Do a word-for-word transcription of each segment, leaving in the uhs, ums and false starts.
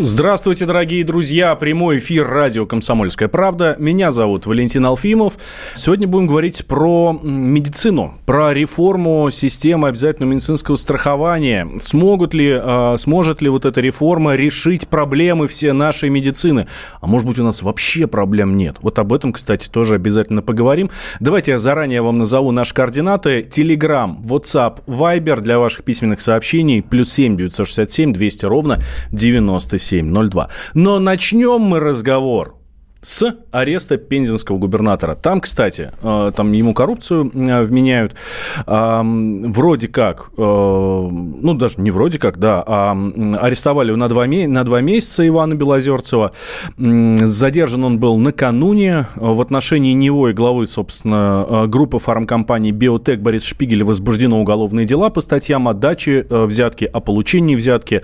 Здравствуйте, дорогие друзья! Прямой эфир радио «Комсомольская правда». Меня зовут Валентин Алфимов. Сегодня будем говорить про медицину, про реформу системы обязательного медицинского страхования. Смогут ли, сможет ли вот эта реформа решить проблемы все нашей медицины? А может быть, у нас вообще проблем нет? Вот об этом, кстати, тоже обязательно поговорим. Давайте я заранее вам назову наши координаты. Телеграм, WhatsApp, Viber для ваших письменных сообщений. плюс семь девятьсот шестьдесят семь двести ровно девяносто семь ноль два. Но начнем мы разговор с ареста пензенского губернатора. Там, кстати, там ему коррупцию вменяют. Вроде как, ну, даже не вроде как, да, а арестовали на два, на два месяца Ивана Белозерцева. Задержан он был накануне. В отношении него и главы, собственно, группы фармкомпании «Биотек» Борис Шпигель возбуждено уголовные дела по статьям о даче взятки, о получении взятки.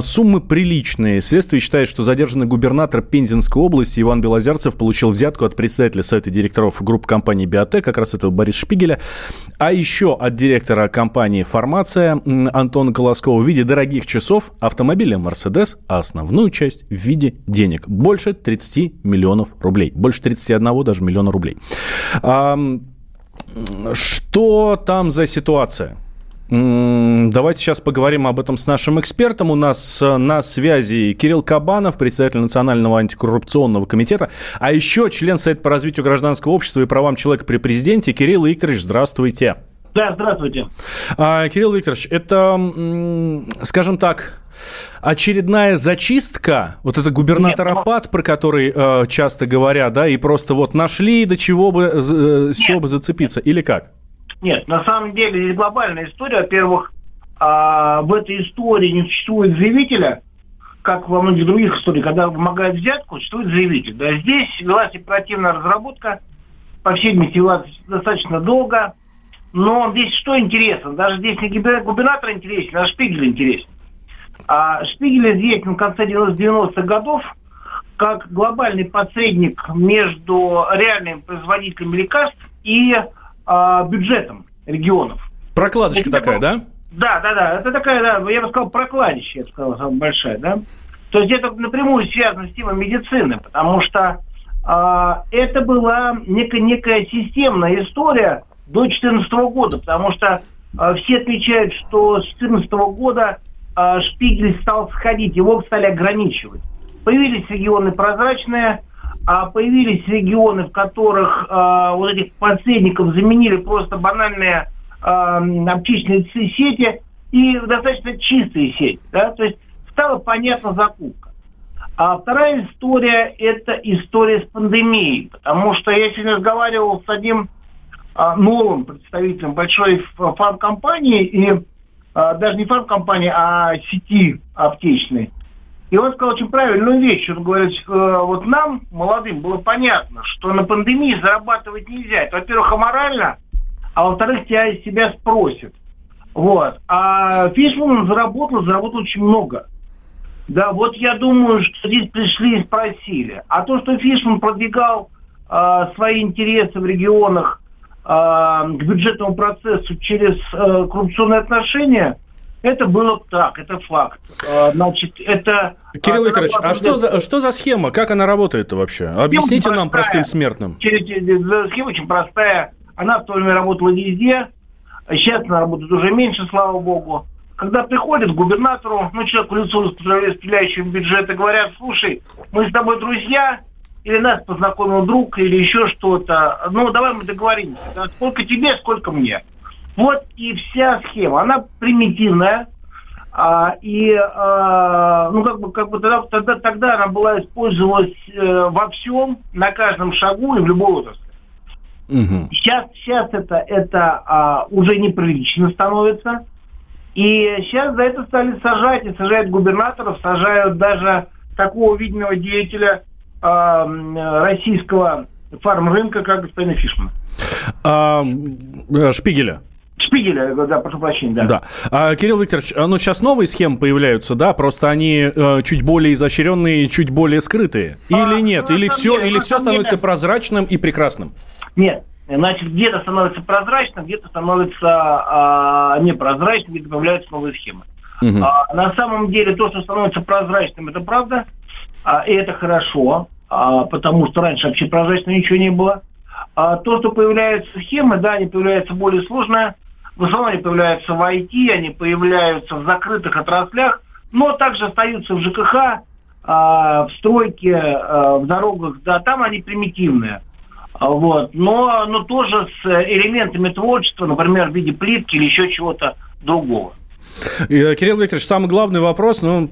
Суммы приличные. Следствие считает, что задержанный губернатор Пензенской области Иван Белозерцев получил взятку от председателя Совета директоров группы компании «Биотек», как раз этого Бориса Шпигеля, а еще от директора компании «Формация» Антона Колоскова в виде дорогих часов, автомобиля «Мерседес», а основную часть в виде денег. Больше тридцать миллионов рублей. Больше тридцать один даже миллиона рублей. А что там за ситуация? Давайте сейчас поговорим об этом с нашим экспертом. У нас на связи Кирилл Кабанов, председатель Национального антикоррупционного комитета, а еще член Совета по развитию гражданского общества и правам человека при президенте. Кирилл Викторович, здравствуйте. Да, здравствуйте. Кирилл Викторович, это, скажем так, очередная зачистка, вот это губернаторопад, про который часто говорят, да, и просто вот нашли, до чего бы, с чего бы зацепиться, или как? Нет, на самом деле здесь глобальная история. Во-первых, в этой истории не существует заявителя, как во многих других историях, когда вымогают взятку, существует заявитель. Да, здесь велась оперативная разработка, по всей видимости, велась достаточно долго. Но здесь что интересно? Даже здесь не губернатор интересен, а Шпигель интересен. А Шпигель известен в конце девяностых годов как глобальный посредник между реальными производителями лекарств и бюджетом регионов. Прокладочка это, такая, да? Да, да, да. Это такая, да, я бы сказал, прокладище, я бы сказал, самая большая, да. То есть это напрямую связано с темой медицины, потому что а, это была некая, некая системная история до две тысячи четырнадцатого года, потому что а, все отмечают, что с две тысячи четырнадцатого года а, Шпигель стал сходить, его стали ограничивать. Появились регионы прозрачные, а появились регионы, в которых э, вот этих посредников заменили просто банальные э, аптечные сети и достаточно чистые сети. Да? То есть стала понятна закупка. А вторая история – это история с пандемией. Потому что я сегодня разговаривал с одним э, новым представителем большой фармкомпании, и, э, даже не фармкомпании, а сети аптечной. И он сказал очень правильную вещь. Он говорит, вот нам, молодым, было понятно, что на пандемии зарабатывать нельзя. Это, во-первых, аморально, а во-вторых, тебя из себя спросят. Вот. А Фишман заработал, заработал очень много. Да, вот я думаю, что здесь пришли и спросили. А то, что Фишман продвигал э, свои интересы в регионах э, к бюджетному процессу через э, коррупционные отношения, это было так, это факт. Значит, это... Кирилл Викторович, а что за, что за схема? Как она работает-то вообще? Объясните нам, простым смертным. Схема очень простая. Она в то время работала везде. Сейчас она работает уже меньше, слава богу. Когда приходят к губернатору, ну, человеку, лицу распределяющему бюджет, и говорят, слушай, мы с тобой друзья, или нас познакомил друг, или еще что-то. Ну, давай мы договоримся. Да? Сколько тебе, сколько мне. Вот и вся схема, она примитивная, а, и а, ну как бы как бы тогда, тогда, тогда она была использовалась э, во всем, на каждом шагу и в любой отрасли. Угу. Сейчас, сейчас это, это а, уже неприлично становится, и сейчас за это стали сажать, и сажают губернаторов, сажают даже такого видного деятеля э, российского фармрынка, как господин Фишман. А, Шпигеля. Шпигеля, да, прошу прощения, да. да. А, Кирилл Викторович, ну сейчас новые схемы появляются, да, просто они э, чуть более изощренные, чуть более скрытые. Или а, нет, ну, или все, деле, или все становится деле... прозрачным и прекрасным? Нет. Значит, где-то становится прозрачным, где-то становится а, непрозрачным, где-то появляются новые схемы. Угу. А, на самом деле то, что становится прозрачным, это правда, а, и это хорошо, а, потому что раньше вообще прозрачного ничего не было. А, то, что появляются схемы, да, они появляются более сложные, в основном они появляются в ай ти, они появляются в закрытых отраслях, но также остаются в ЖКХ, а, в стройке, а, в дорогах, да, там они примитивные. Вот. Но, но тоже с элементами творчества, например, в виде плитки или еще чего-то другого. Кирилл Викторович, самый главный вопрос, ну,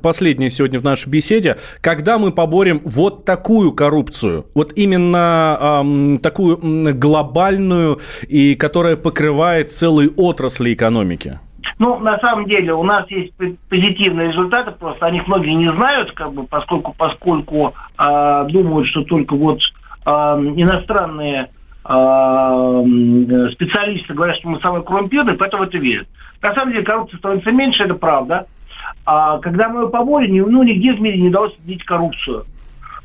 последний сегодня в нашей беседе. Когда мы поборем вот такую коррупцию, вот именно эм, такую глобальную, и которая покрывает целые отрасли экономики? Ну, на самом деле, у нас есть позитивные результаты, просто о них многие не знают, как бы, поскольку, поскольку э, думают, что только вот... иностранные э, специалисты говорят, что мы самые коррумпированные, поэтому это верят. На самом деле коррупция становится меньше, это правда. А когда мы ее поборем, ну, нигде в мире не удалось победить коррупцию.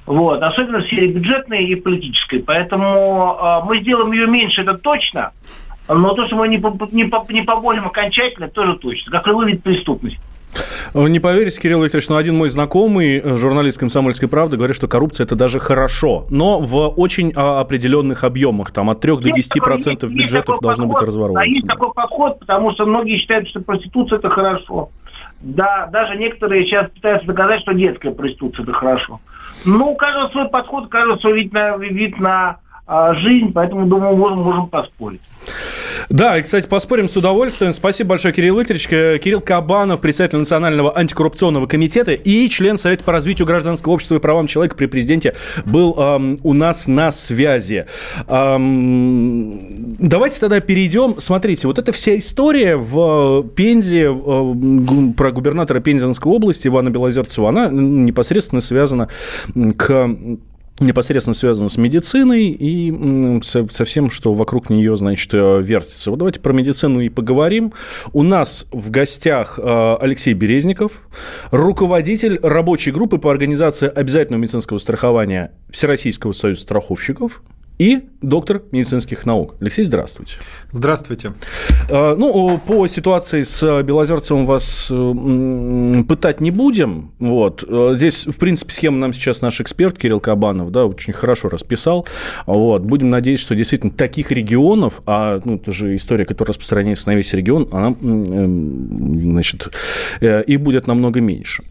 Вот. Особенно в сфере бюджетной и политической. Поэтому э, мы сделаем ее меньше, это точно. Но то, что мы не, не, не поборем окончательно, тоже точно. Как любой вид преступности. Вы не поверите, Кирилл Викторович, но один мой знакомый, журналист «Комсомольской правды», говорит, что коррупция – это даже хорошо, но в очень определенных объемах, там от трех до десяти процентов бюджетов должно быть разворовываться. Есть такой подход, потому что многие считают, что проституция – это хорошо. Да, даже некоторые сейчас пытаются доказать, что детская проституция – это хорошо. Ну, у каждого свой подход, у каждого свой вид на, вид на а, жизнь, поэтому, думаю, можем, можем поспорить. Да, и, кстати, поспорим с удовольствием. Спасибо большое, Кирилл Викторович. Кирилл Кабанов, председатель Национального антикоррупционного комитета и член Совета по развитию гражданского общества и правам человека при президенте, был эм, у нас на связи. Эм, давайте тогда перейдем. Смотрите, вот эта вся история в Пензе, э, про губернатора Пензенской области Ивана Белозерцева, она непосредственно связана к... непосредственно связано с медициной и со всем, что вокруг нее, значит, вертится. Вот давайте про медицину и поговорим. У нас в гостях Алексей Березников, руководитель рабочей группы по организации обязательного медицинского страхования Всероссийского союза страховщиков и доктор медицинских наук. Алексей, здравствуйте. Здравствуйте. Ну, по ситуации с Белозерцевым вас пытать не будем. Вот. Здесь, в принципе, схему нам сейчас наш эксперт Кирилл Кабанов, да, очень хорошо расписал. Вот. Будем надеяться, что действительно таких регионов, а ну, это же история, которая распространяется на весь регион, она, значит, их будет намного меньше.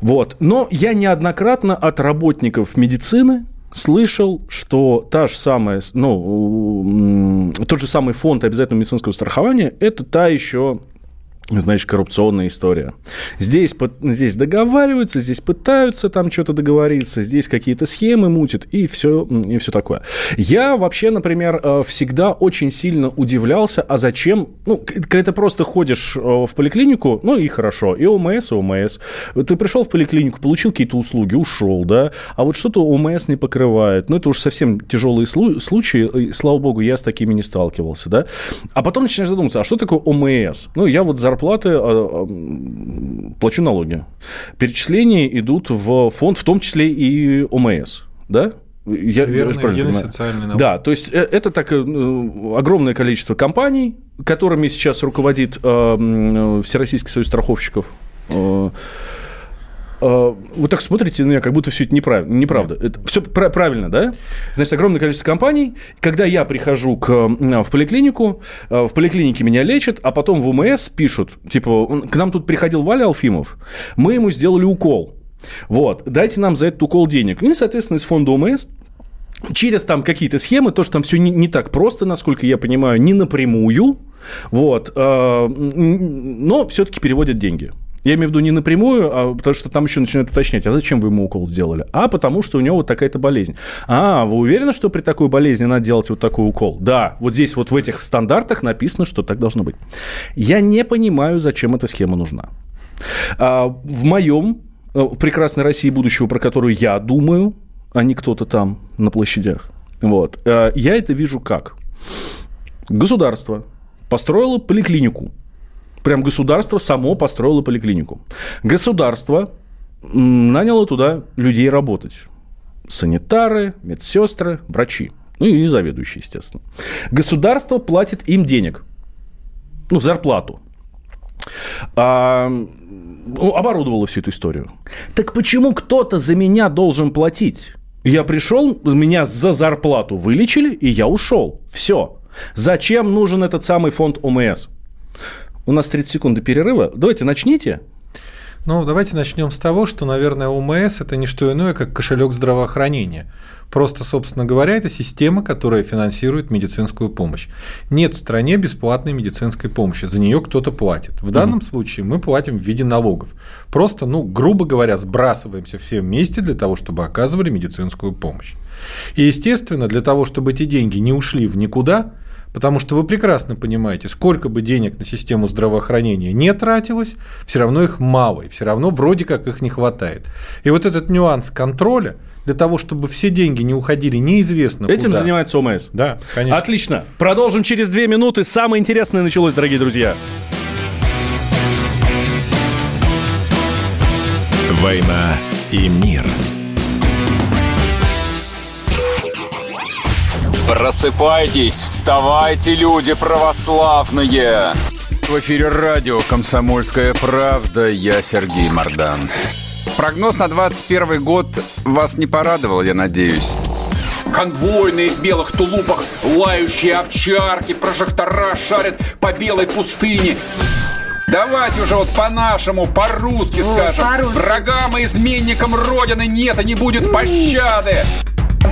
Вот. Но я неоднократно от работников медицины слышал, что та же самая, ну, тот же самый фонд обязательного медицинского страхования – это та еще, значит, коррупционная история. Здесь, здесь договариваются, здесь пытаются там что-то договориться, здесь какие-то схемы мутят и все, и все такое. Я вообще, например, всегда очень сильно удивлялся, а зачем… Ну, когда ты просто ходишь в поликлинику, ну и хорошо, и ОМС, и ОМС. Ты пришел в поликлинику, получил какие-то услуги, ушел, да, а вот что-то ОМС не покрывает. Ну, это уж совсем тяжелые случаи, и, слава богу, я с такими не сталкивался, да. А потом начинаешь задуматься, а что такое ОМС? Ну, я вот за зарплаты, плачу налоги. Перечисления идут в фонд, в том числе и ОМС, да? Я, Верно, я единый социальный налог. Да, то есть это так огромное количество компаний, которыми сейчас руководит Всероссийский союз страховщиков. Вы так смотрите на меня, как будто все это неправ... неправда. Это все правильно, да? Значит, огромное количество компаний. Когда я прихожу к... в поликлинику, в поликлинике меня лечат, а потом в ОМС пишут, типа, к нам тут приходил Валя Алфимов, мы ему сделали укол. Вот, дайте нам за этот укол денег. И, соответственно, из фонда ОМС через там какие-то схемы, то, что там все не, не так просто, насколько я понимаю, не напрямую, вот, но все-таки переводят деньги. Я имею в виду не напрямую, а потому что там еще начинают уточнять, а зачем вы ему укол сделали? А потому что у него вот такая-то болезнь. А, вы уверены, что при такой болезни надо делать вот такой укол? Да, вот здесь вот в этих стандартах написано, что так должно быть. Я не понимаю, зачем эта схема нужна. А в моем в прекрасной России будущего, про которую я думаю, а не кто-то там на площадях. Вот. Я это вижу как? Государство построило поликлинику. Прям государство само построило поликлинику. Государство наняло туда людей работать. Санитары, медсестры, врачи. Ну и заведующие, естественно. Государство платит им денег. Ну, зарплату. А, ну, оборудовало всю эту историю. Так почему кто-то за меня должен платить? Я пришел, меня за зарплату вылечили, и я ушел. Все. Зачем нужен этот самый фонд ОМС? У нас тридцать секунд до перерыва. Давайте начните. Ну, давайте начнем с того, что, наверное, ОМС – это не что иное, как кошелек здравоохранения. Просто, собственно говоря, это система, которая финансирует медицинскую помощь. Нет в стране бесплатной медицинской помощи, за нее кто-то платит. В данном mm-hmm. случае мы платим в виде налогов. Просто, ну, грубо говоря, сбрасываемся все вместе для того, чтобы оказывали медицинскую помощь. И, естественно, для того, чтобы эти деньги не ушли в никуда, потому что вы прекрасно понимаете, сколько бы денег на систему здравоохранения не тратилось, все равно их мало, и все равно вроде как их не хватает. И вот этот нюанс контроля для того, чтобы все деньги не уходили неизвестно куда. Этим занимается ОМС. Да, конечно. Отлично. Продолжим через две минуты. Самое интересное началось, дорогие друзья. «Война и мир». Просыпайтесь, вставайте, люди православные! В эфире радио «Комсомольская правда». Я Сергей Мардан. Прогноз на двадцать первый год вас не порадовал, я надеюсь. Конвойные в белых тулупах, лающие овчарки, прожектора шарят по белой пустыне. Давайте уже вот по-нашему, по-русски ну, скажем. По-русски. Врагам и изменникам Родины нет и не будет пощады.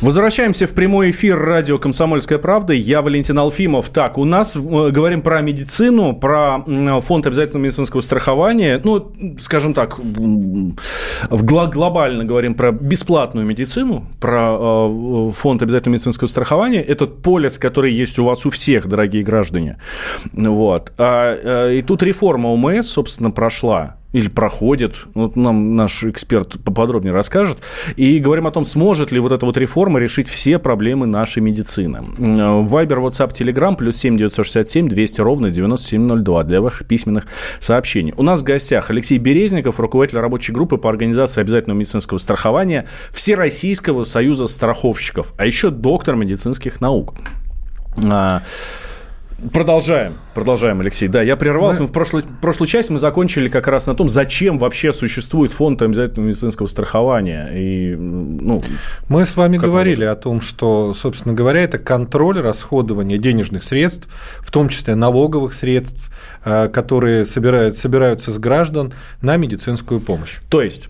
Возвращаемся в прямой эфир радио «Комсомольская правда». Я Валентин Алфимов. Так, у нас э, говорим про медицину, про э, фонд обязательного медицинского страхования. Ну, скажем так, в, глобально говорим про бесплатную медицину, про э, фонд обязательного медицинского страхования. Этот полис, который есть у вас у всех, дорогие граждане. Вот. А, э, и тут реформа ОМС, собственно, прошла. Или проходит, вот нам наш эксперт поподробнее расскажет, и говорим о том, сможет ли вот эта вот реформа решить все проблемы нашей медицины. Вайбер, WhatsApp, Telegram, плюс семь девятьсот шестьдесят семь двести ровно девяносто семь ноль два для ваших письменных сообщений. У нас в гостях Алексей Березников, руководитель рабочей группы по организации обязательного медицинского страхования Всероссийского союза страховщиков, а еще доктор медицинских наук. Продолжаем, продолжаем, Алексей. Да, я прервался, мы... но в прошлую, прошлую часть мы закончили как раз на том, зачем вообще существует фонд обязательного медицинского страхования. И, ну, мы с вами говорили мы... о том, что, собственно говоря, это контроль расходования денежных средств, в том числе налоговых средств, которые собирают, собираются с граждан на медицинскую помощь. То есть...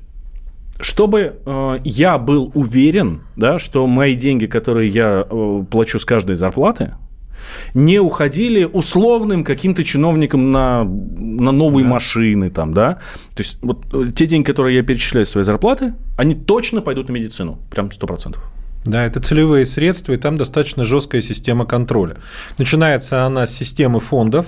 Чтобы э, я был уверен, да, что мои деньги, которые я э, плачу с каждой зарплаты, не уходили условным каким-то чиновникам на, на новые да. машины. Там, да? То есть вот, те деньги, которые я перечисляю из своей зарплаты, они точно пойдут на медицину. Прям сто процентов. Да, это целевые средства, и там достаточно жесткая система контроля. Начинается она с системы фондов,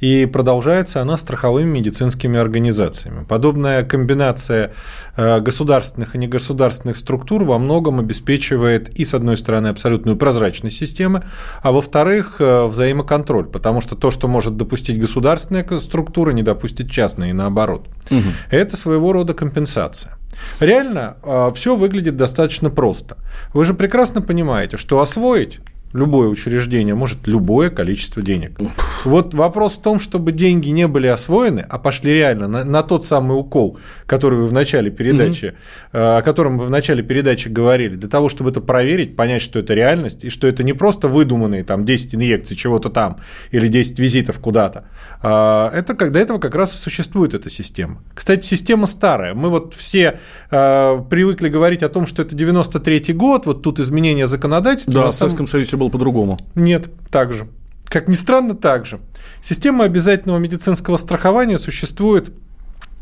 и продолжается она страховыми медицинскими организациями. Подобная комбинация государственных и негосударственных структур во многом обеспечивает и, с одной стороны, абсолютную прозрачность системы, а во-вторых, взаимоконтроль, потому что то, что может допустить государственная структура, не допустит частная, и наоборот. Угу. Это своего рода компенсация. Реально все выглядит достаточно просто. Вы же прекрасно понимаете, что освоить любое учреждение может любое количество денег. Вот вопрос в том, чтобы деньги не были освоены, а пошли реально на, на тот самый укол, который вы в начале передачи, mm-hmm. о котором вы в начале передачи говорили, для того, чтобы это проверить, понять, что это реальность, и что это не просто выдуманные там, десять инъекций чего-то там или десять визитов куда-то. Это как, до этого как раз и существует эта система. Кстати, система старая. Мы вот все привыкли говорить о том, что это девяносто третий год, вот тут изменения законодательства. Да, в Советском Союзе было по-другому. Нет, так же. Как ни странно, так же. Система обязательного медицинского страхования существует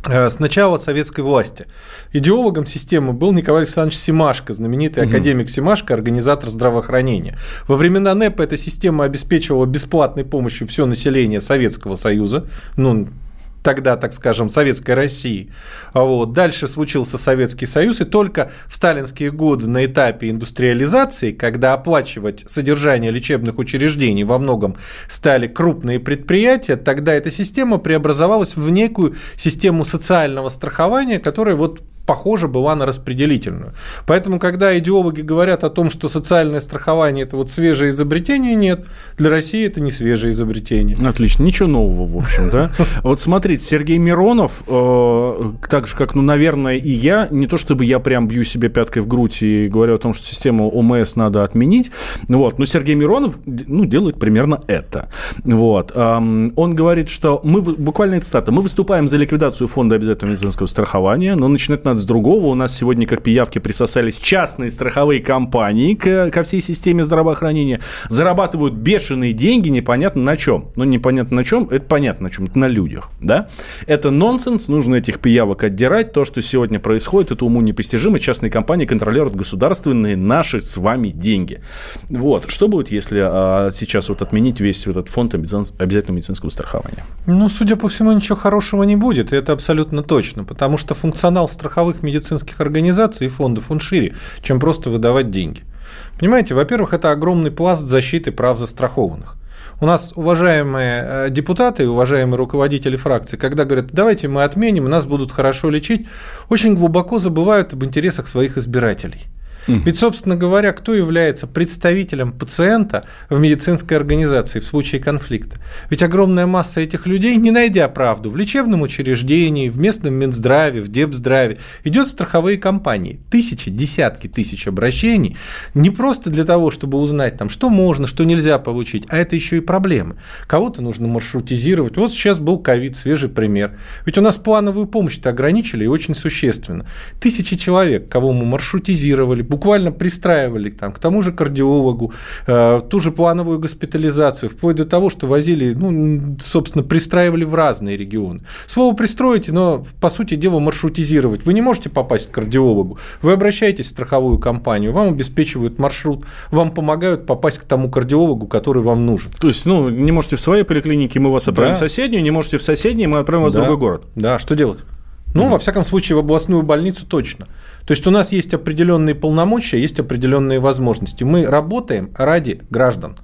с начала советской власти. Идеологом системы был Николай Александрович Семашко, знаменитый угу. академик Семашко, организатор здравоохранения. Во времена НЭПа эта система обеспечивала бесплатной помощью все население Советского Союза, ну, тогда, так скажем, Советской России. Вот. Дальше случился Советский Союз, и только в сталинские годы на этапе индустриализации, когда оплачивать содержание лечебных учреждений во многом стали крупные предприятия, тогда эта система преобразовалась в некую систему социального страхования, которая вот похожа была на распределительную. Поэтому, когда идеологи говорят о том, что социальное страхование – это вот свежее изобретение, нет, для России это не свежее изобретение. Отлично, ничего нового, в общем, да. Вот смотрите, Сергей Миронов, так же, как, ну, наверное, и я, не то чтобы я прям бью себе пяткой в грудь и говорю о том, что систему ОМС надо отменить, вот, но Сергей Миронов, ну, делает примерно это. Вот. Он говорит, что мы, буквально цитата, мы выступаем за ликвидацию фонда обязательного медицинского страхования, но начинать надо с другого. У нас сегодня, как пиявки, присосались частные страховые компании к, ко всей системе здравоохранения. Зарабатывают бешеные деньги непонятно на чем. Ну, непонятно на чем, это понятно на чем, это на людях, да? Это нонсенс, нужно этих пиявок отдирать. То, что сегодня происходит, это уму непостижимо. Частные компании контролируют государственные наши с вами деньги. Вот. Что будет, если а, сейчас вот отменить весь этот фонд обязательного медицинского страхования? Ну, судя по всему, ничего хорошего не будет, и это абсолютно точно, потому что функционал страхования медицинских организаций и фондов, он шире, чем просто выдавать деньги. Понимаете, во-первых, это огромный пласт защиты прав застрахованных. У нас уважаемые депутаты, уважаемые руководители фракций, когда говорят, давайте мы отменим, нас будут хорошо лечить, очень глубоко забывают об интересах своих избирателей. Ведь, собственно говоря, кто является представителем пациента в медицинской организации в случае конфликта? Ведь огромная масса этих людей, не найдя правду в лечебном учреждении, в местном Минздраве, в Депздраве, идет в страховые компании. Тысячи, десятки тысяч обращений не просто для того, чтобы узнать, там, что можно, что нельзя получить, а это еще и проблемы. Кого-то нужно маршрутизировать. Вот сейчас был ковид, свежий пример. Ведь у нас плановую помощь-то ограничили и очень существенно. Тысячи человек, кого мы маршрутизировали, буквально пристраивали там, к тому же кардиологу, э, ту же плановую госпитализацию, вплоть до того, что возили, ну, собственно, пристраивали в разные регионы. Слово «пристроите», но, по сути дела, маршрутизировать. Вы не можете попасть к кардиологу, вы обращаетесь в страховую компанию, вам обеспечивают маршрут, вам помогают попасть к тому кардиологу, который вам нужен. То есть, ну, не можете в своей поликлинике, мы вас отправим да. в соседнюю, не можете в соседней, мы отправим вас да. в другой город. Да, что делать? Ну, угу. во всяком случае, в областную больницу точно. То есть у нас есть определенные полномочия, есть определенные возможности. Мы работаем ради граждан.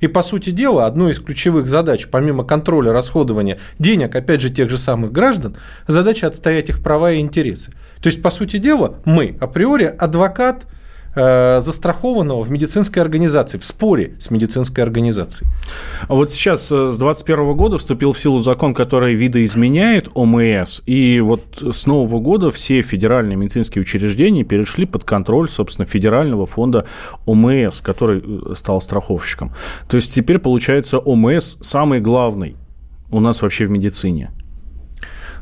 И, по сути дела, одной из ключевых задач, помимо контроля расходования денег, опять же, тех же самых граждан, задача отстоять их права и интересы. То есть, по сути дела, мы априори адвокат застрахованного в медицинской организации, в споре с медицинской организацией. Вот сейчас с двадцать первого года вступил в силу закон, который видоизменяет ОМС, и вот с нового года все федеральные медицинские учреждения перешли под контроль, собственно, федерального фонда ОМС, который стал страховщиком. То есть теперь, получается, ОМС самый главный у нас вообще в медицине.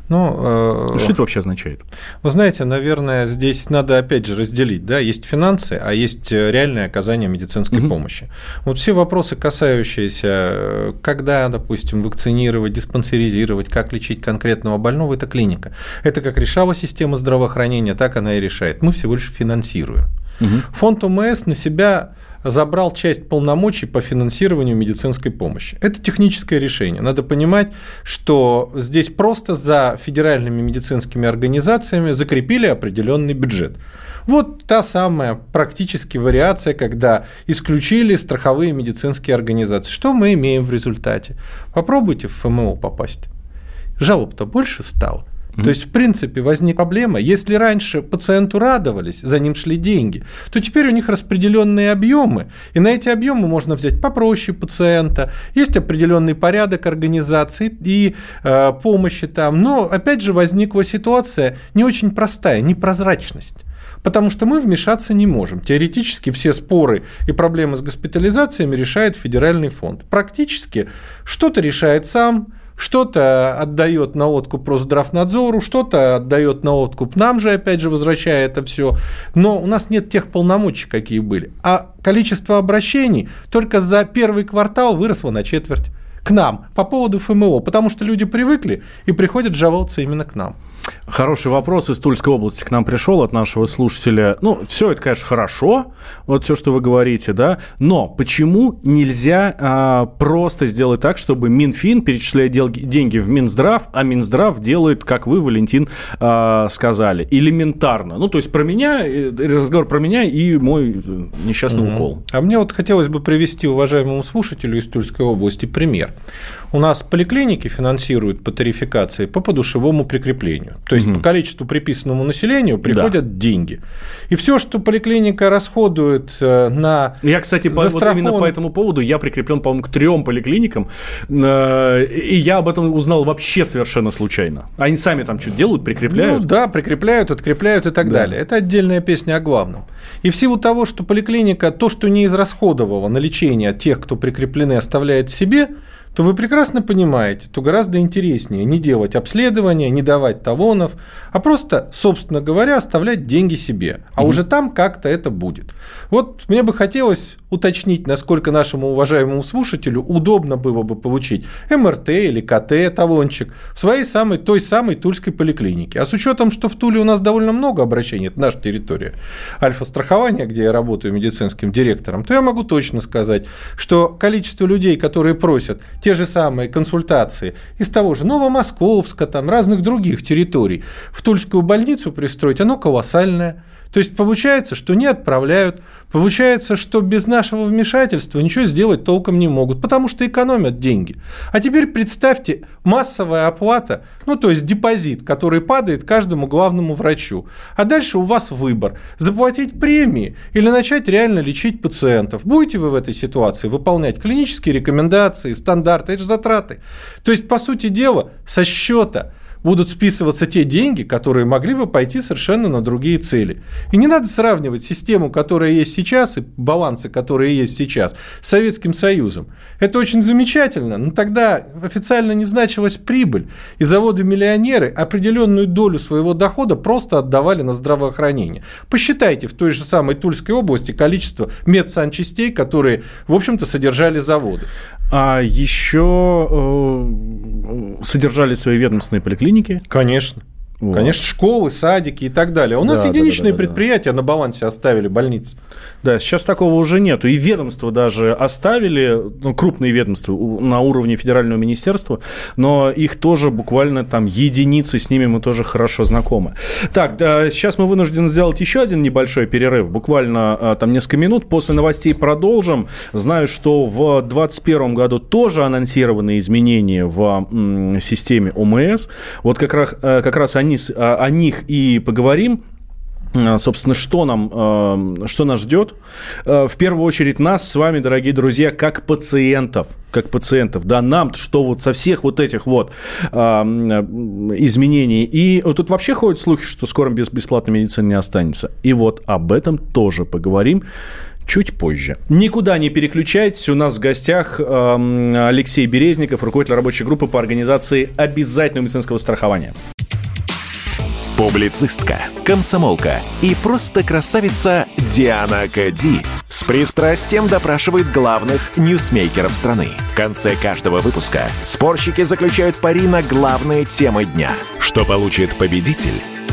Ну, что это вообще означает? Вы знаете, наверное, здесь надо опять же разделить, да, есть финансы, а есть реальное оказание медицинской угу. помощи. Вот все вопросы, касающиеся, когда, допустим, вакцинировать, диспансеризировать, как лечить конкретного больного, это клиника. Это как решала система здравоохранения, так она и решает. Мы всего лишь финансируем. Угу. Фонд ОМС на себя забрал часть полномочий по финансированию медицинской помощи. Это техническое решение. Надо понимать, что здесь просто за федеральными медицинскими организациями закрепили определенный бюджет. Вот та самая практически вариация, когда исключили страховые медицинские организации. Что мы имеем в результате? Попробуйте в эф эм о попасть. Жалоб-то больше стало. Mm-hmm. То есть, в принципе, возникла проблема. Если раньше пациенту радовались, за ним шли деньги, то теперь у них распределенные объемы, и на эти объемы можно взять попроще пациента, есть определенный порядок организации и э, помощи там. Но, опять же, возникла ситуация не очень простая, непрозрачность. Потому что мы вмешаться не можем. Теоретически все споры и проблемы с госпитализациями решает федеральный фонд. Практически что-то решает сам, что-то отдает на откуп Росздравнадзору, что-то отдает на откуп нам же, опять же, возвращая это все. Но у нас нет тех полномочий, какие были. А количество обращений только за первый квартал выросло на четверть к нам по поводу эф эм о, потому что люди привыкли и приходят жаловаться именно к нам. Хороший вопрос из Тульской области к нам пришел от нашего слушателя. Ну, все это, конечно, хорошо, вот все, что вы говорите, да, но почему нельзя а, просто сделать так, чтобы Минфин перечисляет деньги в Минздрав, а Минздрав делает, как вы, Валентин, а, сказали, элементарно. Ну, то есть про меня, разговор про меня и мой несчастный mm-hmm. укол. А мне вот хотелось бы привести уважаемому слушателю из Тульской области пример. У нас поликлиники финансируют по тарификации по подушевому прикреплению. То есть, угу. по количеству приписанному населению приходят да. деньги. И все, что поликлиника расходует на... Я, кстати, застрахован... вот именно по этому поводу я прикреплен, по-моему, к трем поликлиникам. И я об этом узнал вообще совершенно случайно. Они сами там что-то делают, прикрепляют. Ну да, прикрепляют, открепляют и так да. далее. Это отдельная песня о главном. И в силу того, что поликлиника то, что не израсходовала на лечение тех, кто прикреплены, оставляет себе, то вы прекрасно понимаете, то гораздо интереснее не делать обследования, не давать талонов, а просто, собственно говоря, оставлять деньги себе. А mm-hmm. уже там как-то это будет. Вот мне бы хотелось уточнить, насколько нашему уважаемому слушателю удобно было бы получить эм эр тэ или ка тэ-талончик в своей самой, той самой Тульской поликлинике. А с учетом, что в Туле у нас довольно много обращений, это наша территория Альфастрахования, где я работаю медицинским директором, то я могу точно сказать, что количество людей, которые просят те же самые консультации из того же Новомосковска, там, разных других территорий, в Тульскую больницу пристроить, оно колоссальное. То есть, получается, что не отправляют, получается, что без нашего вмешательства ничего сделать толком не могут, потому что экономят деньги. А теперь представьте, массовая оплата, ну, то есть депозит, который падает каждому главному врачу. А дальше у вас выбор – заплатить премии или начать реально лечить пациентов. Будете вы в этой ситуации выполнять клинические рекомендации, стандарты, это же затраты. То есть, по сути дела, со счета будут списываться те деньги, которые могли бы пойти совершенно на другие цели. И не надо сравнивать систему, которая есть сейчас, и балансы, которые есть сейчас, с Советским Союзом. Это очень замечательно, но тогда официально не значилась прибыль, и заводы-миллионеры определенную долю своего дохода просто отдавали на здравоохранение. Посчитайте в той же самой Тульской области количество медсанчастей, которые, в общем-то, содержали заводы. А еще э, содержали свои ведомственные поликлиники? Конечно. Вот. Конечно, школы, садики и так далее. У да, нас единичные да, да, да, предприятия да. на балансе оставили больницы. Да, сейчас такого уже нету. И ведомства даже оставили, ну, крупные ведомства на уровне федерального министерства, но их тоже буквально там единицы, с ними мы тоже хорошо знакомы. Так, да, сейчас мы вынуждены сделать еще один небольшой перерыв, буквально там несколько минут. После новостей продолжим. Знаю, что в двадцать первом году тоже анонсированы изменения в м- системе ОМС. Вот как раз, как раз они о них и поговорим. Собственно, что, нам, что нас ждет? В первую очередь нас с вами, дорогие друзья, как пациентов. Как пациентов, да, нам, что вот со всех вот этих вот изменений. И тут вообще ходят слухи, что скоро без бесплатной медицины не останется. И вот об этом тоже поговорим чуть позже. Никуда не переключайтесь. У нас в гостях Алексей Березников, руководитель рабочей группы по организации обязательного медицинского страхования. Публицистка, комсомолка и просто красавица Диана Кади с пристрастием допрашивает главных ньюсмейкеров страны. В конце каждого выпуска спорщики заключают пари на главные темы дня. Что получит победитель?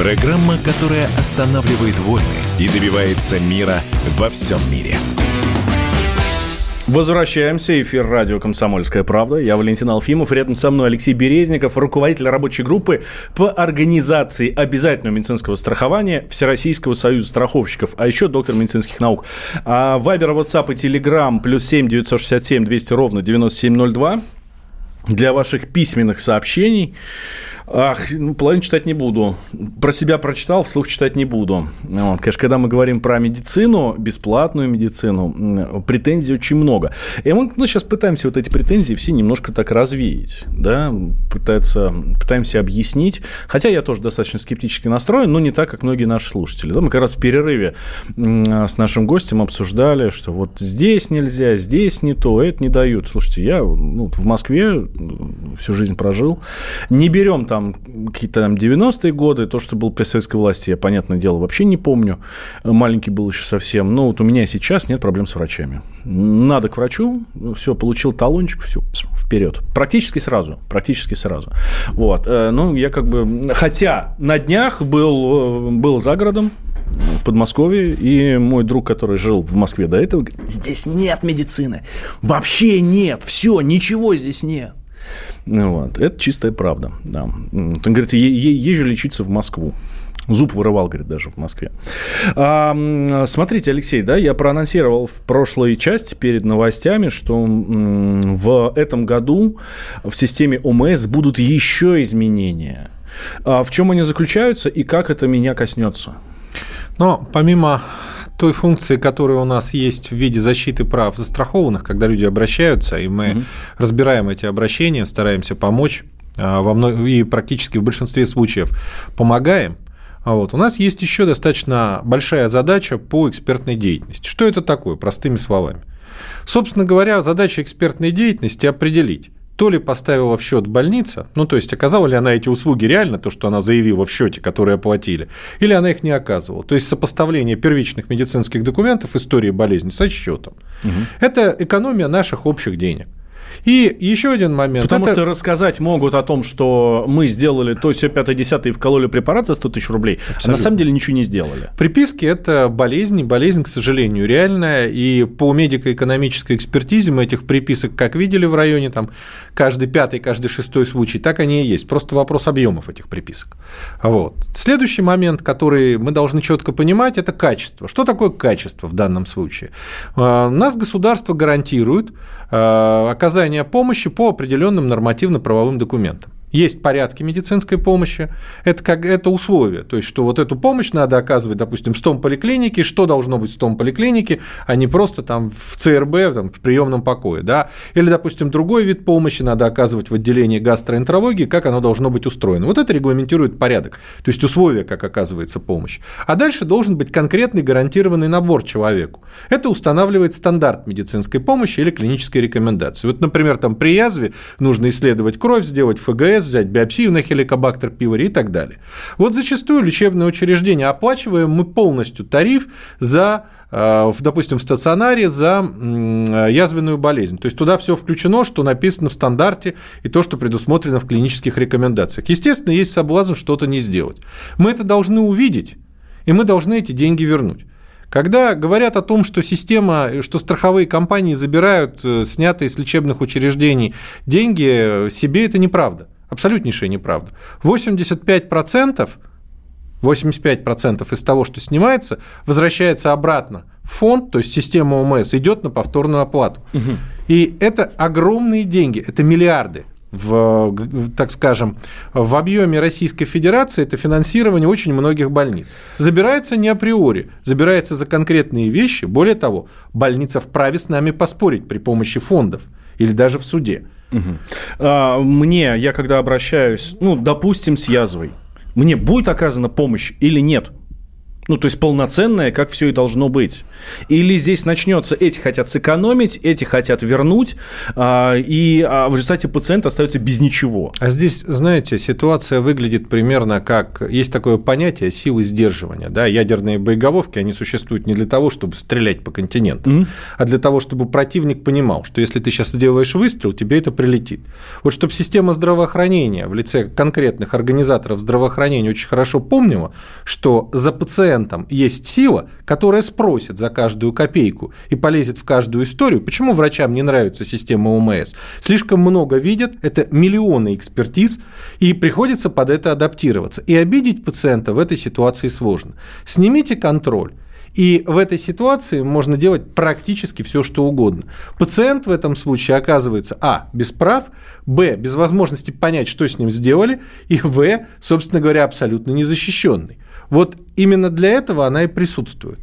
Программа, которая останавливает войны и добивается мира во всем мире. Возвращаемся. Эфир радио «Комсомольская правда». Я Валентин Алфимов. Рядом со мной Алексей Березников, руководитель рабочей группы по организации обязательного медицинского страхования Всероссийского союза страховщиков, а еще доктор медицинских наук. Вайбер, WhatsApp и Telegram плюс семь девятьсот шестьдесят семь двести ровно девяносто семь ноль два для ваших письменных сообщений. Ах, ну, половину читать не буду. Про себя прочитал, вслух читать не буду. Вот. Конечно, когда мы говорим про медицину, бесплатную медицину, претензий очень много. И мы ну, сейчас пытаемся вот эти претензии все немножко так развеять. Да? Пытаются, пытаемся объяснить. Хотя я тоже достаточно скептически настроен, но не так, как многие наши слушатели. Да? Мы как раз в перерыве с нашим гостем обсуждали, что вот здесь нельзя, здесь не то, это не дают. Слушайте, я ну, в Москве всю жизнь прожил. Не берем там какие-то там девяностые годы, то, что было при советской власти, я, понятное дело, вообще не помню. Маленький был еще совсем. Но вот у меня сейчас нет проблем с врачами. Надо к врачу, все, получил талончик, все, вперед. Практически сразу, практически сразу. Вот. Ну, я как бы... Хотя на днях был, был за городом, в Подмосковье, и мой друг, который жил в Москве до этого, говорит, здесь нет медицины, вообще нет, все, ничего здесь нет. Вот. Это чистая правда. Да. Он говорит, езжу лечиться в Москву. Зуб вырывал, говорит, даже в Москве. А, смотрите, Алексей, да, я проанонсировал в прошлой части перед новостями, что в этом году в системе ОМС будут еще изменения. А в чем они заключаются и как это меня коснется? Но помимо той функции, которая у нас есть в виде защиты прав застрахованных, когда люди обращаются, и мы mm-hmm. разбираем эти обращения, стараемся помочь, во мно... и практически в большинстве случаев помогаем, вот. У нас есть еще достаточно большая задача по экспертной деятельности. Что это такое, простыми словами? Собственно говоря, задача экспертной деятельности – определить, то ли поставила в счет больница, ну, то есть, оказала ли она эти услуги реально, то, что она заявила в счете, которые оплатили, или она их не оказывала. То есть, сопоставление первичных медицинских документов истории болезни со счетом. Угу. Это экономия наших общих денег. И еще один момент. Потому это... что рассказать могут о том, что мы сделали то, сё, пятое, десятое, и вкололи препарат за сто тысяч рублей, абсолютно, а на самом деле ничего не сделали. Приписки – это болезнь, болезнь, к сожалению, реальная, и по медико-экономической экспертизе мы этих приписок, как видели в районе, там, каждый пятый, каждый шестой случай, так они и есть, просто вопрос объемов этих приписок. Вот. Следующий момент, который мы должны четко понимать – это качество. Что такое качество в данном случае? Нас государство гарантирует оказание помощи по определенным нормативно-правовым документам. Есть порядки медицинской помощи, это, как, это условие, то есть, что вот эту помощь надо оказывать, допустим, в стомполиклинике, что должно быть в стомполиклинике, а не просто там в ЦРБ, там, в приемном покое, да, или, допустим, другой вид помощи надо оказывать в отделении гастроэнтерологии, как оно должно быть устроено. Вот это регламентирует порядок, то есть, условия, как оказывается помощь. А дальше должен быть конкретный гарантированный набор человеку. Это устанавливает стандарт медицинской помощи или клинические рекомендации. Вот, например, там при язве нужно исследовать кровь, сделать ФГС, взять биопсию на хеликобактер пилори и так далее. Вот зачастую лечебные учреждения оплачиваем мы полностью тариф за, допустим, в стационаре за язвенную болезнь. То есть туда все включено, что написано в стандарте и то, что предусмотрено в клинических рекомендациях. Естественно, есть соблазн что-то не сделать. Мы это должны увидеть, и мы должны эти деньги вернуть. Когда говорят о том, что система, что страховые компании забирают снятые с лечебных учреждений деньги, себе это неправда. Абсолютнейшая неправда. восемьдесят пять процентов, восемьдесят пять процентов из того, что снимается, возвращается обратно в фонд, то есть система ОМС, идет на повторную оплату. Угу. И это огромные деньги, это миллиарды. В, так скажем, в объеме Российской Федерации это финансирование очень многих больниц. Забирается не априори, забирается за конкретные вещи. Более того, больница вправе с нами поспорить при помощи фондов или даже в суде. Угу. А, мне, я когда обращаюсь, ну, допустим, с язвой, мне будет оказана помощь или нет? Ну, то есть полноценное, как все и должно быть. Или здесь начнется, эти хотят сэкономить, эти хотят вернуть, а, и а в результате пациент остается без ничего. А здесь, знаете, ситуация выглядит примерно как... Есть такое понятие силы сдерживания. Да? Ядерные боеголовки, они существуют не для того, чтобы стрелять по континентам, mm-hmm. а для того, чтобы противник понимал, что если ты сейчас сделаешь выстрел, тебе это прилетит. Вот чтобы система здравоохранения в лице конкретных организаторов здравоохранения очень хорошо помнила, что за пациентом есть сила, которая спросит за каждую копейку и полезет в каждую историю. Почему врачам не нравится система ОМС? Слишком много видят, это миллионы экспертиз, и приходится под это адаптироваться. И обидеть пациента в этой ситуации сложно. Снимите контроль. И в этой ситуации можно делать практически все, что угодно. Пациент в этом случае оказывается а. без прав, б. без возможности понять, что с ним сделали, и в. собственно говоря, абсолютно незащищенный. Вот именно для этого она и присутствует.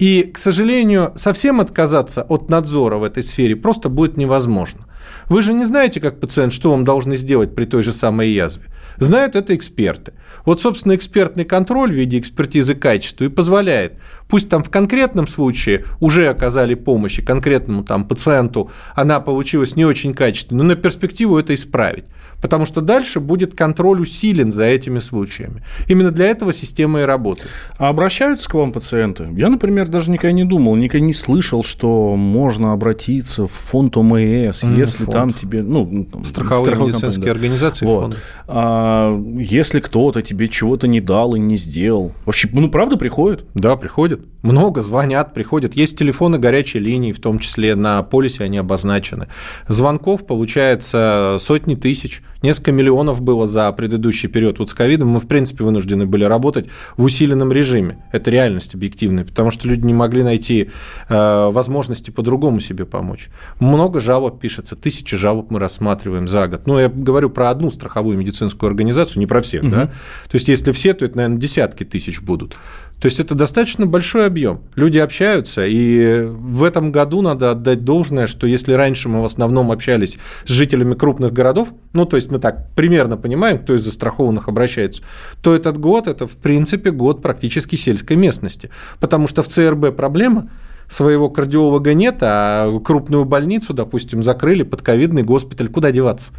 И, к сожалению, совсем отказаться от надзора в этой сфере просто будет невозможно. Вы же не знаете, как пациент, что вам должны сделать при той же самой язве. Знают это эксперты. Вот, собственно, экспертный контроль в виде экспертизы качества и позволяет. Пусть там в конкретном случае уже оказали помощь, и конкретному там пациенту она получилась не очень качественной, но на перспективу это исправить. Потому что дальше будет контроль усилен за этими случаями. Именно для этого система и работает. А обращаются к вам пациенты? Я, например, даже никогда не думал, никогда не слышал, что можно обратиться в фонд ОМС, mm-hmm. если фонд. Там тебе... Ну, там, страховые, страховые медицинские да. организации, вот. Фонды. А, если кто-то тебе чего-то не дал и не сделал. Вообще, ну, правда, приходят? Да, приходят. Много звонят, приходят. Есть телефоны горячей линии, в том числе на полисе они обозначены. Звонков получается сотни тысяч. Несколько миллионов было за предыдущий период. Вот с ковидом мы, в принципе, вынуждены были работать в усиленном режиме. Это реальность объективная, потому что люди не могли найти э, возможности по-другому себе помочь. Много жалоб пишется, тысячи жалоб мы рассматриваем за год. Ну, я говорю про одну страховую медицинскую организацию, не про всех, угу. да? То есть, если все, то это, наверное, десятки тысяч будут. То есть, это достаточно большой объем. Люди общаются, и в этом году надо отдать должное, что если раньше мы в основном общались с жителями крупных городов, ну, то есть, мы так примерно понимаем, кто из застрахованных обращается, то этот год – это, в принципе, год практически сельской местности. Потому что в ЦРБ проблема, своего кардиолога нет, а крупную больницу, допустим, закрыли под ковидный госпиталь. Куда деваться?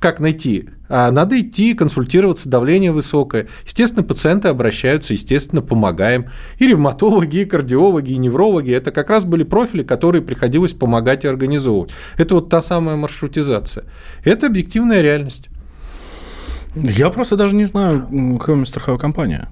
Как найти? А надо идти, консультироваться, давление высокое. Естественно, пациенты обращаются, естественно, помогаем. И ревматологи, и кардиологи, и неврологи. Это как раз были профили, которые приходилось помогать и организовывать. Это вот та самая маршрутизация. Это объективная реальность. Я просто даже не знаю, какая у меня страховая компания.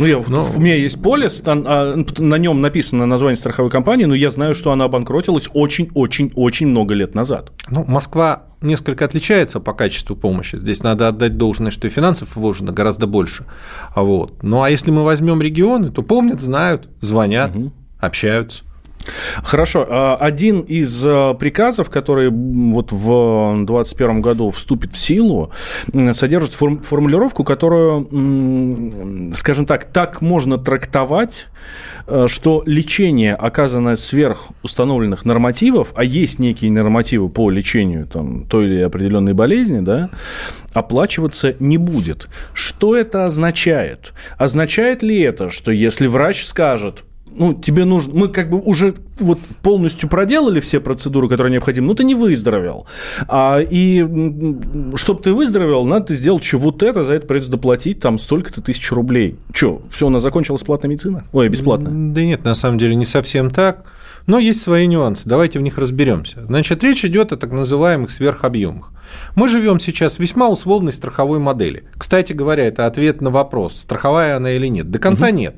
Ну, я, но... У меня есть полис, на нем написано название страховой компании, но я знаю, что она обанкротилась очень-очень-очень много лет назад. Ну, Москва несколько отличается по качеству помощи. Здесь надо отдать должное, что и финансов вложено гораздо больше. Вот. Ну, а если мы возьмем регионы, то помнят, знают, звонят, угу. общаются. Хорошо. Один из приказов, который вот в двадцать первом году вступит в силу, содержит формулировку, которую, скажем так, так можно трактовать, что лечение, оказанное сверх установленных нормативов, а есть некие нормативы по лечению там, той или определенной болезни, да, оплачиваться не будет. Что это означает? Означает ли это, что если врач скажет, ну, тебе нужно... Мы как бы уже вот полностью проделали все процедуры, которые необходимы, но ты не выздоровел. А, и чтобы ты выздоровел, надо сделать чего-то это, за это придется доплатить там столько-то тысяч рублей. Че, все, у нас закончилась платная медицина? Ой, бесплатная. Да нет, на самом деле не совсем так. Но есть свои нюансы, давайте в них разберемся. Значит, речь идет о так называемых сверхобъемах. Мы живем сейчас в весьма условной страховой модели. Кстати говоря, это ответ на вопрос, страховая она или нет. До конца угу. нет.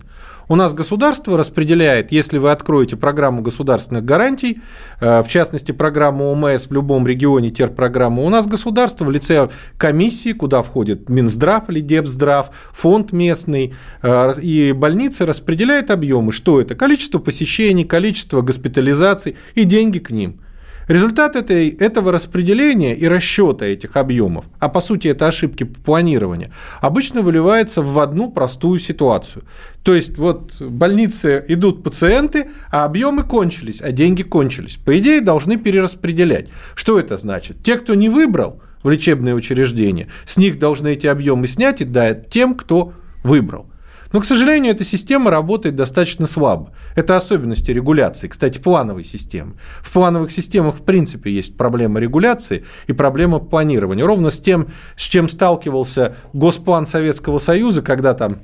У нас государство распределяет, если вы откроете программу государственных гарантий, в частности, программу ОМС в любом регионе, терпрограмму, у нас государство в лице комиссии, куда входит Минздрав или Депздрав, фонд местный и больницы распределяет объемы. Что это? Количество посещений, количество госпитализаций и деньги к ним. Результат этой, этого распределения и расчета этих объемов, а по сути это ошибки по планированию, обычно выливается в одну простую ситуацию. То есть вот в больнице идут пациенты, а объемы кончились, а деньги кончились. По идее должны перераспределять. Что это значит? Те, кто не выбрал в лечебные учреждения, с них должны эти объемы снять и дать тем, кто выбрал. Но, к сожалению, эта система работает достаточно слабо. Это особенности регуляции, кстати, плановой системы. В плановых системах, в принципе, есть проблема регуляции и проблема планирования. Ровно с тем, с чем сталкивался Госплан Советского Союза, когда там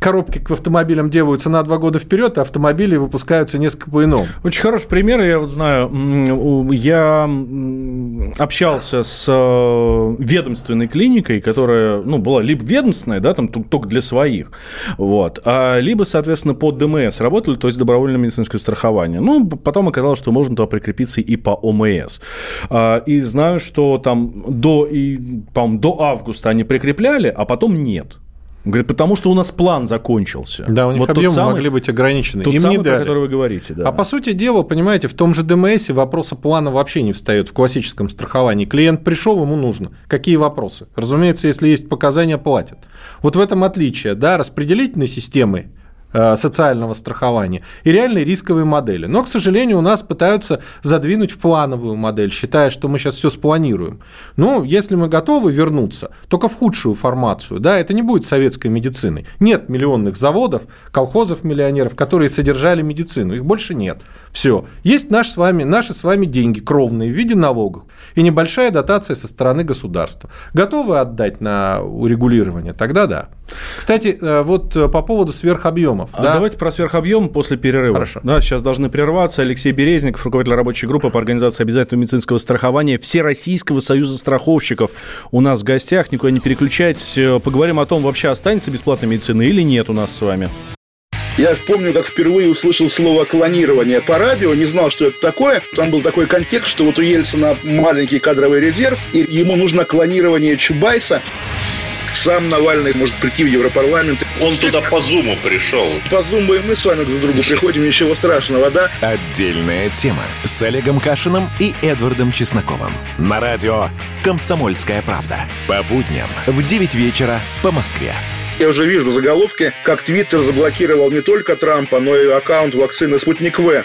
коробки к автомобилям делаются на два года вперед, а автомобили выпускаются несколько по-иному. Очень хороший пример, я вот знаю. Я общался с ведомственной клиникой, которая, ну, была либо ведомственная, да, там только для своих, вот, а либо, соответственно, под ДМС работали, то есть добровольное медицинское страхование. Ну, потом оказалось, что можно туда прикрепиться и по ОМС. И знаю, что там до, и, по-моему, до августа они прикрепляли, а потом нет. Говорит, потому что у нас план закончился. Да, у них вот объемы самый, могли быть ограничены. Тот Им самый, не дали. Про который вы говорите. Да. А по сути дела, понимаете, в том же ДМСе вопроса плана вообще не встает в классическом страховании. Клиент пришел, ему нужно. Какие вопросы? Разумеется, если есть показания, платят. Вот в этом отличие, да, распределительной системы социального страхования и реальные рисковые модели. Но, к сожалению, у нас пытаются задвинуть в плановую модель, считая, что мы сейчас все спланируем. Но если мы готовы вернуться, только в худшую формацию, да, это не будет советской медициной. Нет миллионных заводов, колхозов миллионеров, которые содержали медицину. Их больше нет. Все. Есть наш с вами, наши с вами деньги кровные в виде налогов и небольшая дотация со стороны государства. Готовы отдать на урегулирование? Тогда да. Кстати, вот по поводу сверхобъема. А да? Давайте про сверхобъем после перерыва. Хорошо. Да, сейчас должны прерваться. Алексей Березников, руководитель рабочей группы по организации обязательного медицинского страхования Всероссийского союза страховщиков, у нас в гостях. Никуда не переключать. Поговорим о том, вообще останется бесплатная медицина или нет у нас с вами. Я помню, как впервые услышал слово «клонирование» по радио, не знал, что это такое. Там был такой контекст, что вот у Ельцина маленький кадровый резерв, и ему нужно клонирование Чубайса. Сам Навальный может прийти в Европарламент. Он туда по зуму пришел. По зуму и мы с вами друг к другу приходим, ничего страшного, да? Отдельная тема с Олегом Кашиным и Эдвардом Чесноковым. На радио «Комсомольская правда». По будням в девять вечера по Москве. Я уже вижу заголовки, как Твиттер заблокировал не только Трампа, но и аккаунт вакцины «Спутник В».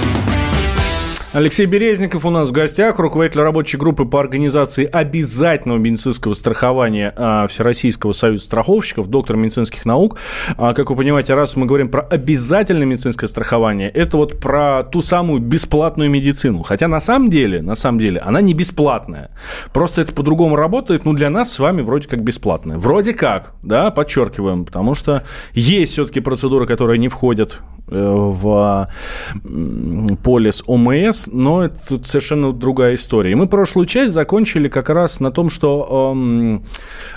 Алексей Березников у нас в гостях, руководитель рабочей группы по организации обязательного медицинского страхования Всероссийского союза страховщиков, доктор медицинских наук. Как вы понимаете, раз мы говорим про обязательное медицинское страхование, это вот про ту самую бесплатную медицину. Хотя на самом деле, на самом деле, она не бесплатная. Просто это по-другому работает, ну, для нас с вами вроде как бесплатная. Вроде как, да, подчеркиваем, потому что есть все-таки процедуры, которые не входят в полис ОМС, но это совершенно другая история. И мы прошлую часть закончили как раз на том, что эм,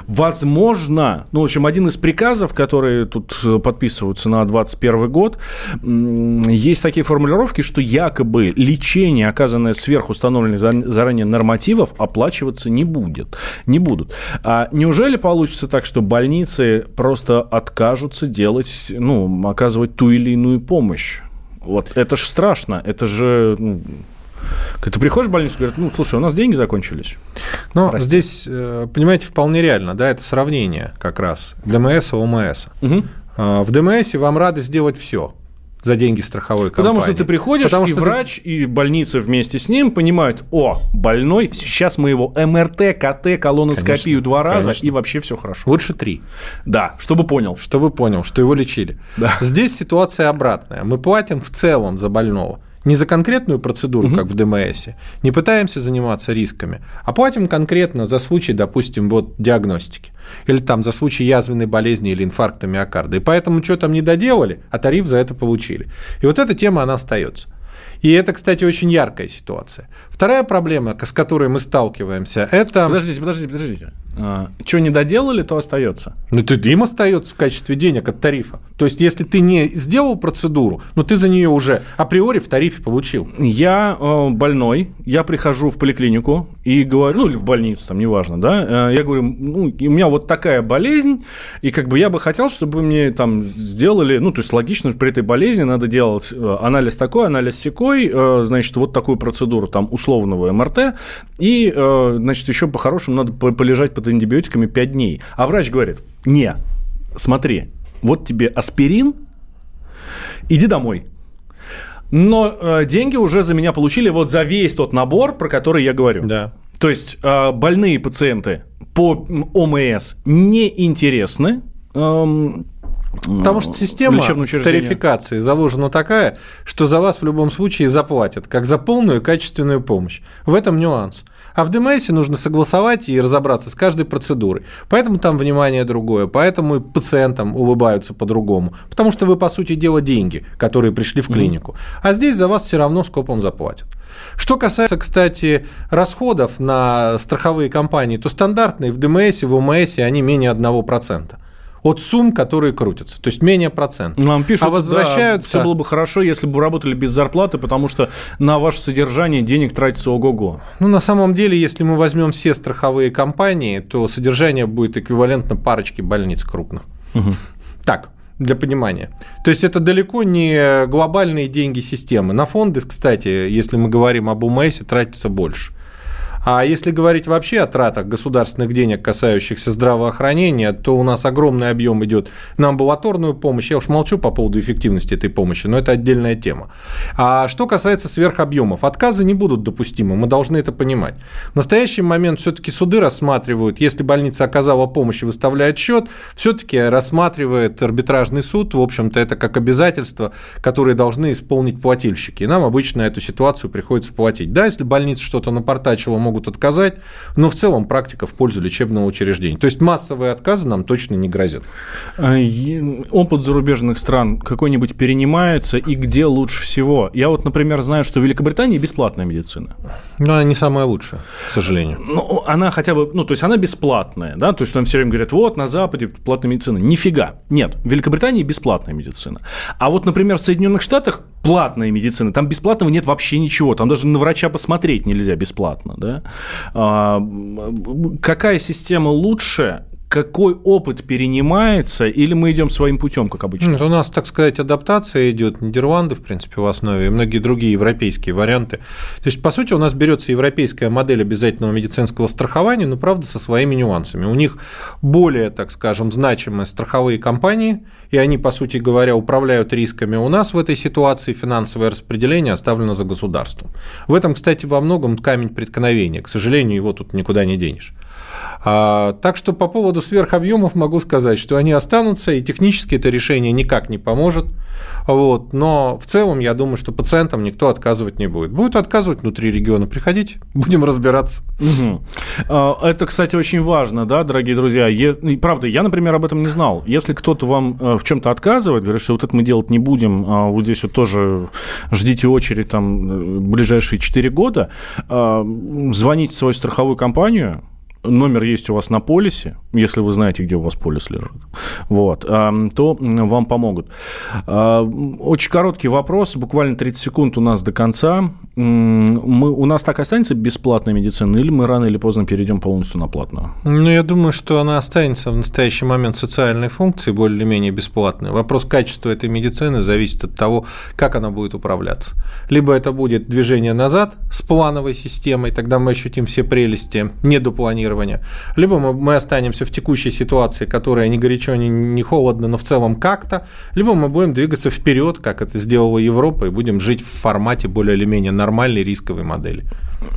возможно, ну, в общем, один из приказов, которые тут подписываются на двадцать первый год, эм, есть такие формулировки, что якобы лечение, оказанное сверх установленных заранее нормативов, оплачиваться не будет. Не будут. А неужели получится так, что больницы просто откажутся делать, ну, оказывать ту или иную помощь. Вот. Это же страшно. Это же... Ты приходишь в больницу и говорят, ну, слушай, у нас деньги закончились. Но Прости. Здесь, понимаете, вполне реально, да, это сравнение как раз ДМС и ОМС. Угу. В ДМСе вам рады сделать все за деньги страховой компании. Потому что ты приходишь, Потому и что врач, ты... и больница вместе с ним понимают, о, больной, сейчас мы его МРТ, КТ, колоноскопию два раза, конечно. И вообще все хорошо. Лучше три. Да, чтобы понял. Чтобы понял, что его лечили. Да. Здесь ситуация обратная. Мы платим в целом за больного. Не за конкретную процедуру, угу. как в ДМСе, не пытаемся заниматься рисками, а платим конкретно за случай, допустим, вот диагностики, или там за случай язвенной болезни или инфаркта миокарда. И поэтому что там не доделали, а тариф за это получили. И вот эта тема, она остается. И это, кстати, очень яркая ситуация. Вторая проблема, с которой мы сталкиваемся, это... Подождите, подождите, подождите. А, что не доделали, то остается. Ну, это им остается в качестве денег от тарифа. То есть, если ты не сделал процедуру, но ты за нее уже априори в тарифе получил. Я э, больной, я прихожу в поликлинику и говорю, ну, или в больницу, там, неважно, да, э, я говорю, ну, у меня вот такая болезнь, и как бы я бы хотел, чтобы вы мне там сделали, ну, то есть, логично, при этой болезни надо делать анализ такой, анализ сякой, э, значит, вот такую процедуру, там, условного МРТ, и, э, значит, еще по-хорошему надо полежать под антибиотиками пять дней. А врач говорит, не, смотри, вот тебе аспирин, иди домой. Но э, деньги уже за меня получили вот за весь тот набор, про который я говорю. Да. То есть э, больные пациенты по ОМС не интересны. Эм, Потому что система тарификации заложена такая, что за вас в любом случае заплатят, как за полную качественную помощь. В этом нюанс. А в ДМСе нужно согласовать и разобраться с каждой процедурой. Поэтому там внимание другое, поэтому и пациентам улыбаются по-другому. Потому что вы, по сути дела, деньги, которые пришли в клинику. Mm-hmm. А здесь за вас все равно скопом заплатят. Что касается, кстати, расходов на страховые компании, то стандартные в ДМСе, в ОМСе они менее одного процента. От сумм, которые крутятся. То есть менее процент. Нам пишут, а возвращаются... да, все было бы хорошо, если бы вы работали без зарплаты, потому что на ваше содержание денег тратится ого-го. Ну, на самом деле, если мы возьмем все страховые компании, то содержание будет эквивалентно парочке больниц крупных. Угу. Так, для понимания. То есть это далеко не глобальные деньги системы. На фонды, кстати, если мы говорим об ОМС, тратится больше. А если говорить вообще о тратах государственных денег, касающихся здравоохранения, то у нас огромный объем идет на амбулаторную помощь. Я уж молчу по поводу эффективности этой помощи, но это отдельная тема. А что касается сверхобъемов, отказы не будут допустимы, мы должны это понимать. В настоящий момент все-таки суды рассматривают, если больница оказала помощь и выставляет счет, все-таки рассматривает арбитражный суд, в общем-то, это как обязательства, которые должны исполнить плательщики. И нам обычно эту ситуацию приходится платить. Да, если больница что-то напортачила, могут могут отказать, но в целом практика в пользу лечебного учреждения. То есть массовые отказы нам точно не грозят. Опыт зарубежных стран какой-нибудь перенимается и где лучше всего? Я вот, например, знаю, что в Великобритании бесплатная медицина. Но она не самая лучшая, к сожалению. Ну, она хотя бы, ну, то есть она бесплатная, да, то есть там все время говорят, вот, на Западе платная медицина. Нифига. Нет, в Великобритании бесплатная медицина. А вот, например, в Соединенных Штатах платная медицина, там бесплатного нет вообще ничего, там даже на врача посмотреть нельзя бесплатно, да. Какая система лучше, какой опыт перенимается, или мы идем своим путем, как обычно? Нет, у нас, так сказать, адаптация идет, Нидерланды, в принципе, в основе, и многие другие европейские варианты. То есть, по сути, у нас берется европейская модель обязательного медицинского страхования, но, правда, со своими нюансами. У них более, так скажем, значимые страховые компании, и они, по сути говоря, управляют рисками. У нас в этой ситуации финансовое распределение оставлено за государством. В этом, кстати, во многом камень преткновения. К сожалению, его тут никуда не денешь. А, так что по поводу сверхобъемов могу сказать, что они останутся, и технически это решение никак не поможет. Вот, но в целом я думаю, что пациентам никто отказывать не будет. Будут отказывать внутри региона, приходите, будем разбираться. Угу. Это, кстати, очень важно, да, дорогие друзья. Я, правда, я, например, об этом не знал. Если кто-то вам в чем-то отказывает, говорит, что вот это мы делать не будем, а вот здесь вот тоже ждите очередь там, ближайшие четыре года, звоните в свою страховую компанию. Номер есть у вас на полисе, если вы знаете, где у вас полис лежит, вот, то вам помогут. Очень короткий вопрос, буквально тридцать секунд у нас до конца. Мы, у нас так останется бесплатная медицина, или мы рано или поздно перейдем полностью на платную? Ну, я думаю, что она останется в настоящий момент социальной функции, более-менее бесплатной. Вопрос качества этой медицины зависит от того, как она будет управляться. Либо это будет движение назад с плановой системой, тогда мы ощутим все прелести недопланирования, либо мы, мы останемся в текущей ситуации, которая ни горячо, ни, ни холодно, но в целом как-то, либо мы будем двигаться вперед, как это сделала Европа, и будем жить в формате более или менее нормальной рисковой модели.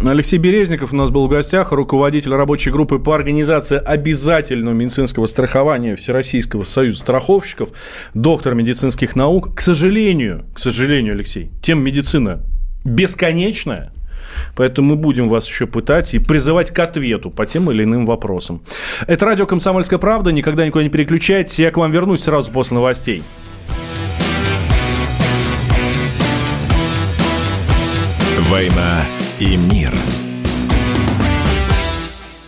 Алексей Березников у нас был в гостях, руководитель рабочей группы по организации обязательного медицинского страхования Всероссийского союза страховщиков, доктор медицинских наук. К сожалению, к сожалению, Алексей, тема медицина бесконечная. Поэтому мы будем вас еще пытать и призывать к ответу по тем или иным вопросам. Это радио «Комсомольская правда». Никогда никуда не переключайтесь. Я к вам вернусь сразу после новостей. «Война и мир».